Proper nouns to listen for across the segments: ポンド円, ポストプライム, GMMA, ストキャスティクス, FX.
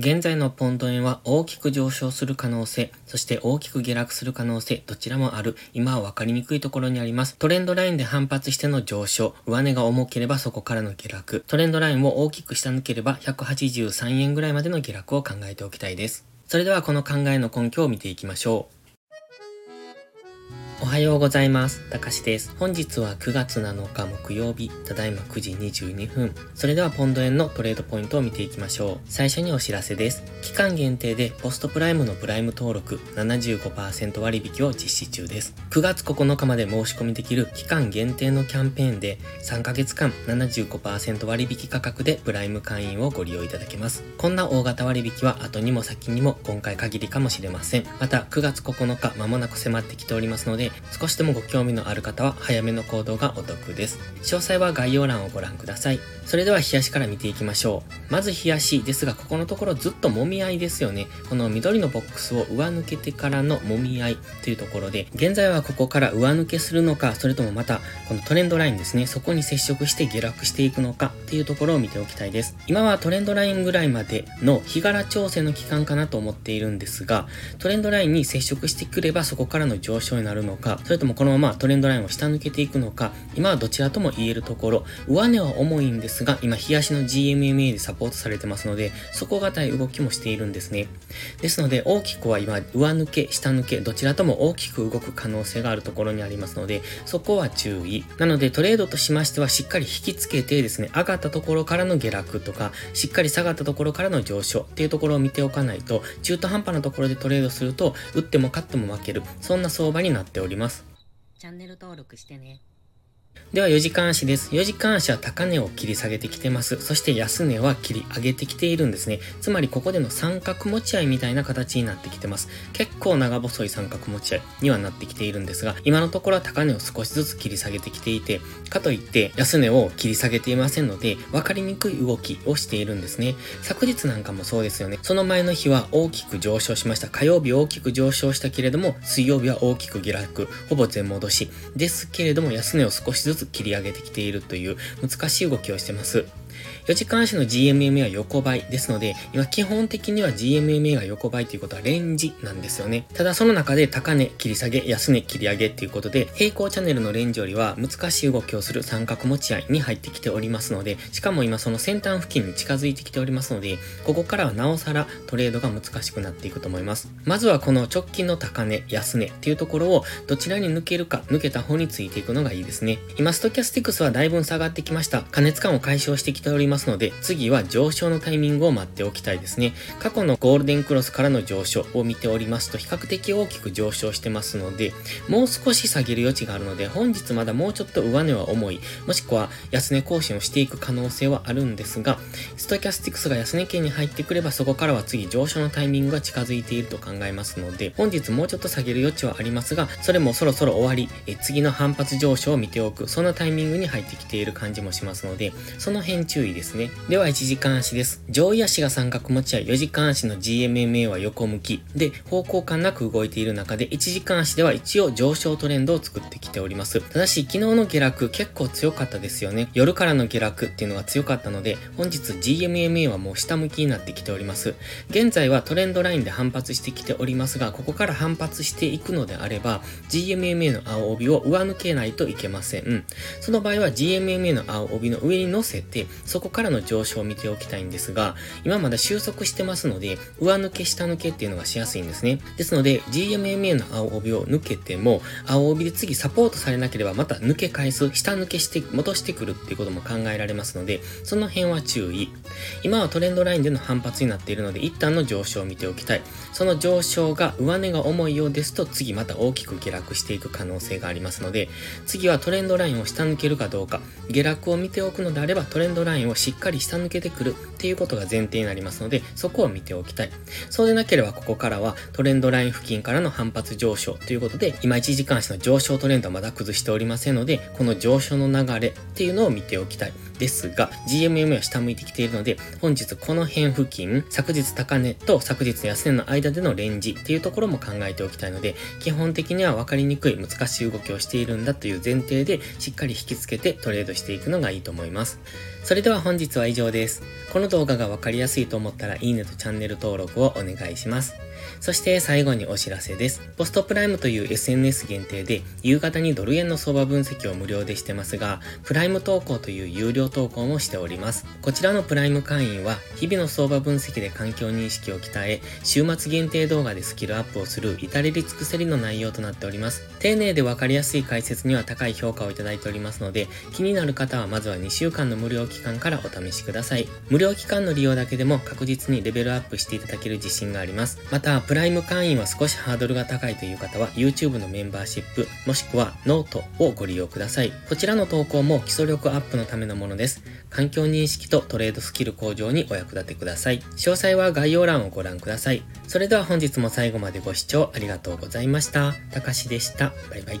現在のポンド円は大きく上昇する可能性、そして大きく下落する可能性、どちらもある。今は分かりにくいところにあります。トレンドラインで反発しての上昇、上値が重ければそこからの下落、トレンドラインを大きく下抜ければ183円ぐらいまでの下落を考えておきたいです。それではこの考えの根拠を見ていきましょう。おはようございます。たかしです。本日は9月7日木曜日、ただいま9時22分。それではポンド円のトレードポイントを見ていきましょう。最初にお知らせです。期間限定でポストプライムのプライム登録 75% 割引を実施中です。9月9日まで申し込みできる期間限定のキャンペーンで3ヶ月間 75% 割引価格でプライム会員をご利用いただけます。こんな大型割引は後にも先にも今回限りかもしれません。また9月9日間もなく迫ってきておりますので、少しでもご興味のある方は早めの行動がお得です。詳細は概要欄をご覧ください。それでは冷やしから見ていきましょう。まず冷やしですが、ここのところずっともみ合いですよね。この緑のボックスを上抜けてからのもみ合いというところで、現在はここから上抜けするのか、それともまたこのトレンドラインですね、そこに接触して下落していくのかっていうところを見ておきたいです。今はトレンドラインぐらいまでの日柄調整の期間かなと思っているんですが、トレンドラインに接触してくればそこからの上昇になるのか、それともこのままトレンドラインを下抜けていくのか、今はどちらとも言えるところ、上値は重いんですが、今日足の GMMA でサポートされてますので、底堅い動きもしているんですね。ですので大きくは今上抜け下抜けどちらとも大きく動く可能性があるところにありますので、そこは注意なので、トレードとしましてはしっかり引きつけてですね、上がったところからの下落とか、しっかり下がったところからの上昇っていうところを見ておかないと、中途半端なところでトレードすると打っても勝っても負ける、そんな相場になっております。チャンネル登録してね。では4時間足です。4時間足は高値を切り下げてきてます。そして安値は切り上げてきているんですね。つまりここでの三角持ち合いみたいな形になってきてます。結構長細い三角持ち合いにはなってきているんですが、今のところは高値を少しずつ切り下げてきていて、かといって安値を切り下げていませんので、分かりにくい動きをしているんですね。昨日なんかもそうですよね。その前の日は大きく上昇しました。火曜日大きく上昇したけれども、水曜日は大きく下落、ほぼ全戻しですけれども、安値を少しずつ切り上げてきているという難しい動きをしてます。4時間足の GMMA は横ばいですので、今基本的には GMMA が横ばいということはレンジなんですよね。ただその中で高値切り下げ、安値切り上げということで、平行チャンネルのレンジよりは難しい動きをする三角持ち合いに入ってきておりますので、しかも今その先端付近に近づいてきておりますので、ここからはなおさらトレードが難しくなっていくと思います。まずはこの直近の高値、安値っていうところをどちらに抜けるか、抜けた方についていくのがいいですね。今ストキャスティクスはだいぶ下がってきました。過熱感を解消してきておりますので、次は上昇のタイミングを待っておきたいですね。過去のゴールデンクロスからの上昇を見ておりますと、比較的大きく上昇してますので、もう少し下げる余地があるので、本日まだもうちょっと上値は重い、もしくは安値更新をしていく可能性はあるんですが、ストキャスティクスが安値圏に入ってくれば、そこからは次上昇のタイミングが近づいていると考えますので、本日もうちょっと下げる余地はありますが、それもそろそろ終わり、次の反発上昇を見ておく、そんなタイミングに入ってきている感じもしますので、その辺注意ですね。では1時間足です。上位足が三角持ち合い、4時間足の GMMA は横向きで方向感なく動いている中で、1時間足では一応上昇トレンドを作ってきております。ただし昨日の下落結構強かったですよね。夜からの下落っていうのが強かったので、本日 GMMA はもう下向きになってきております。現在はトレンドラインで反発してきておりますが、ここから反発していくのであれば、GMMA の青帯を上抜けないといけません。その場合は GMMA の青帯の上に乗せて、そこからの上昇を見ておきたいんですが、今まだ収束してますので、上抜け下抜けっていうのがしやすいんですね。ですので GMMA の青帯を抜けても、青帯で次サポートされなければまた抜け返す、下抜けして戻してくるっていうことも考えられますので、その辺は注意。今はトレンドラインでの反発になっているので、一旦の上昇を見ておきたい。その上昇が上値が重いようですと、次また大きく下落していく可能性がありますので、次はトレンドラインを下抜けるかどうか、下落を見ておくのであればトレンドラインをしっかり下抜けてくるっていうことが前提になりますので、そこを見ておきたい。そうでなければここからはトレンドライン付近からの反発上昇ということで、今1時間足の上昇トレンドはまだ崩しておりませんので、この上昇の流れっていうのを見ておきたい。ですが GMMA は下向いてきているので、本日この辺付近、昨日高値と昨日安値の間でのレンジっていうところも考えておきたいので、基本的には分かりにくい難しい動きをしているんだという前提でしっかり引きつけてトレードしていくのがいいと思います。それれでは本日は以上です。この動画がわかりやすいと思ったらいいねとチャンネル登録をお願いします。そして最後にお知らせです。ポストプライムという SNS 限定で夕方にドル円の相場分析を無料でしてますが、プライム投稿という有料投稿もしております。こちらのプライム会員は日々の相場分析で環境認識を鍛え、週末限定動画でスキルアップをする至れり尽くせりの内容となっております。丁寧でわかりやすい解説には高い評価をいただいておりますので、気になる方はまずは2週間の無料期間からお試しください。無料期間の利用だけでも確実にレベルアップしていただける自信があります。また、プライム会員は少しハードルが高いという方は YouTube のメンバーシップ、もしくはノートをご利用ください。こちらの投稿も基礎力アップのためのものです。環境認識とトレードスキル向上にお役立てください。詳細は概要欄をご覧ください。それでは本日も最後までご視聴ありがとうございました。たかしでした。バイバイ。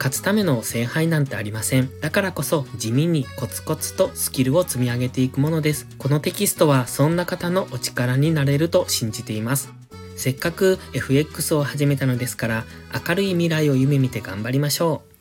勝つための聖杯なんてありません。だからこそ地味にコツコツとスキルを積み上げていくものです。このテキストはそんな方のお力になれると信じています。せっかく FX を始めたのですから、明るい未来を夢見て頑張りましょう。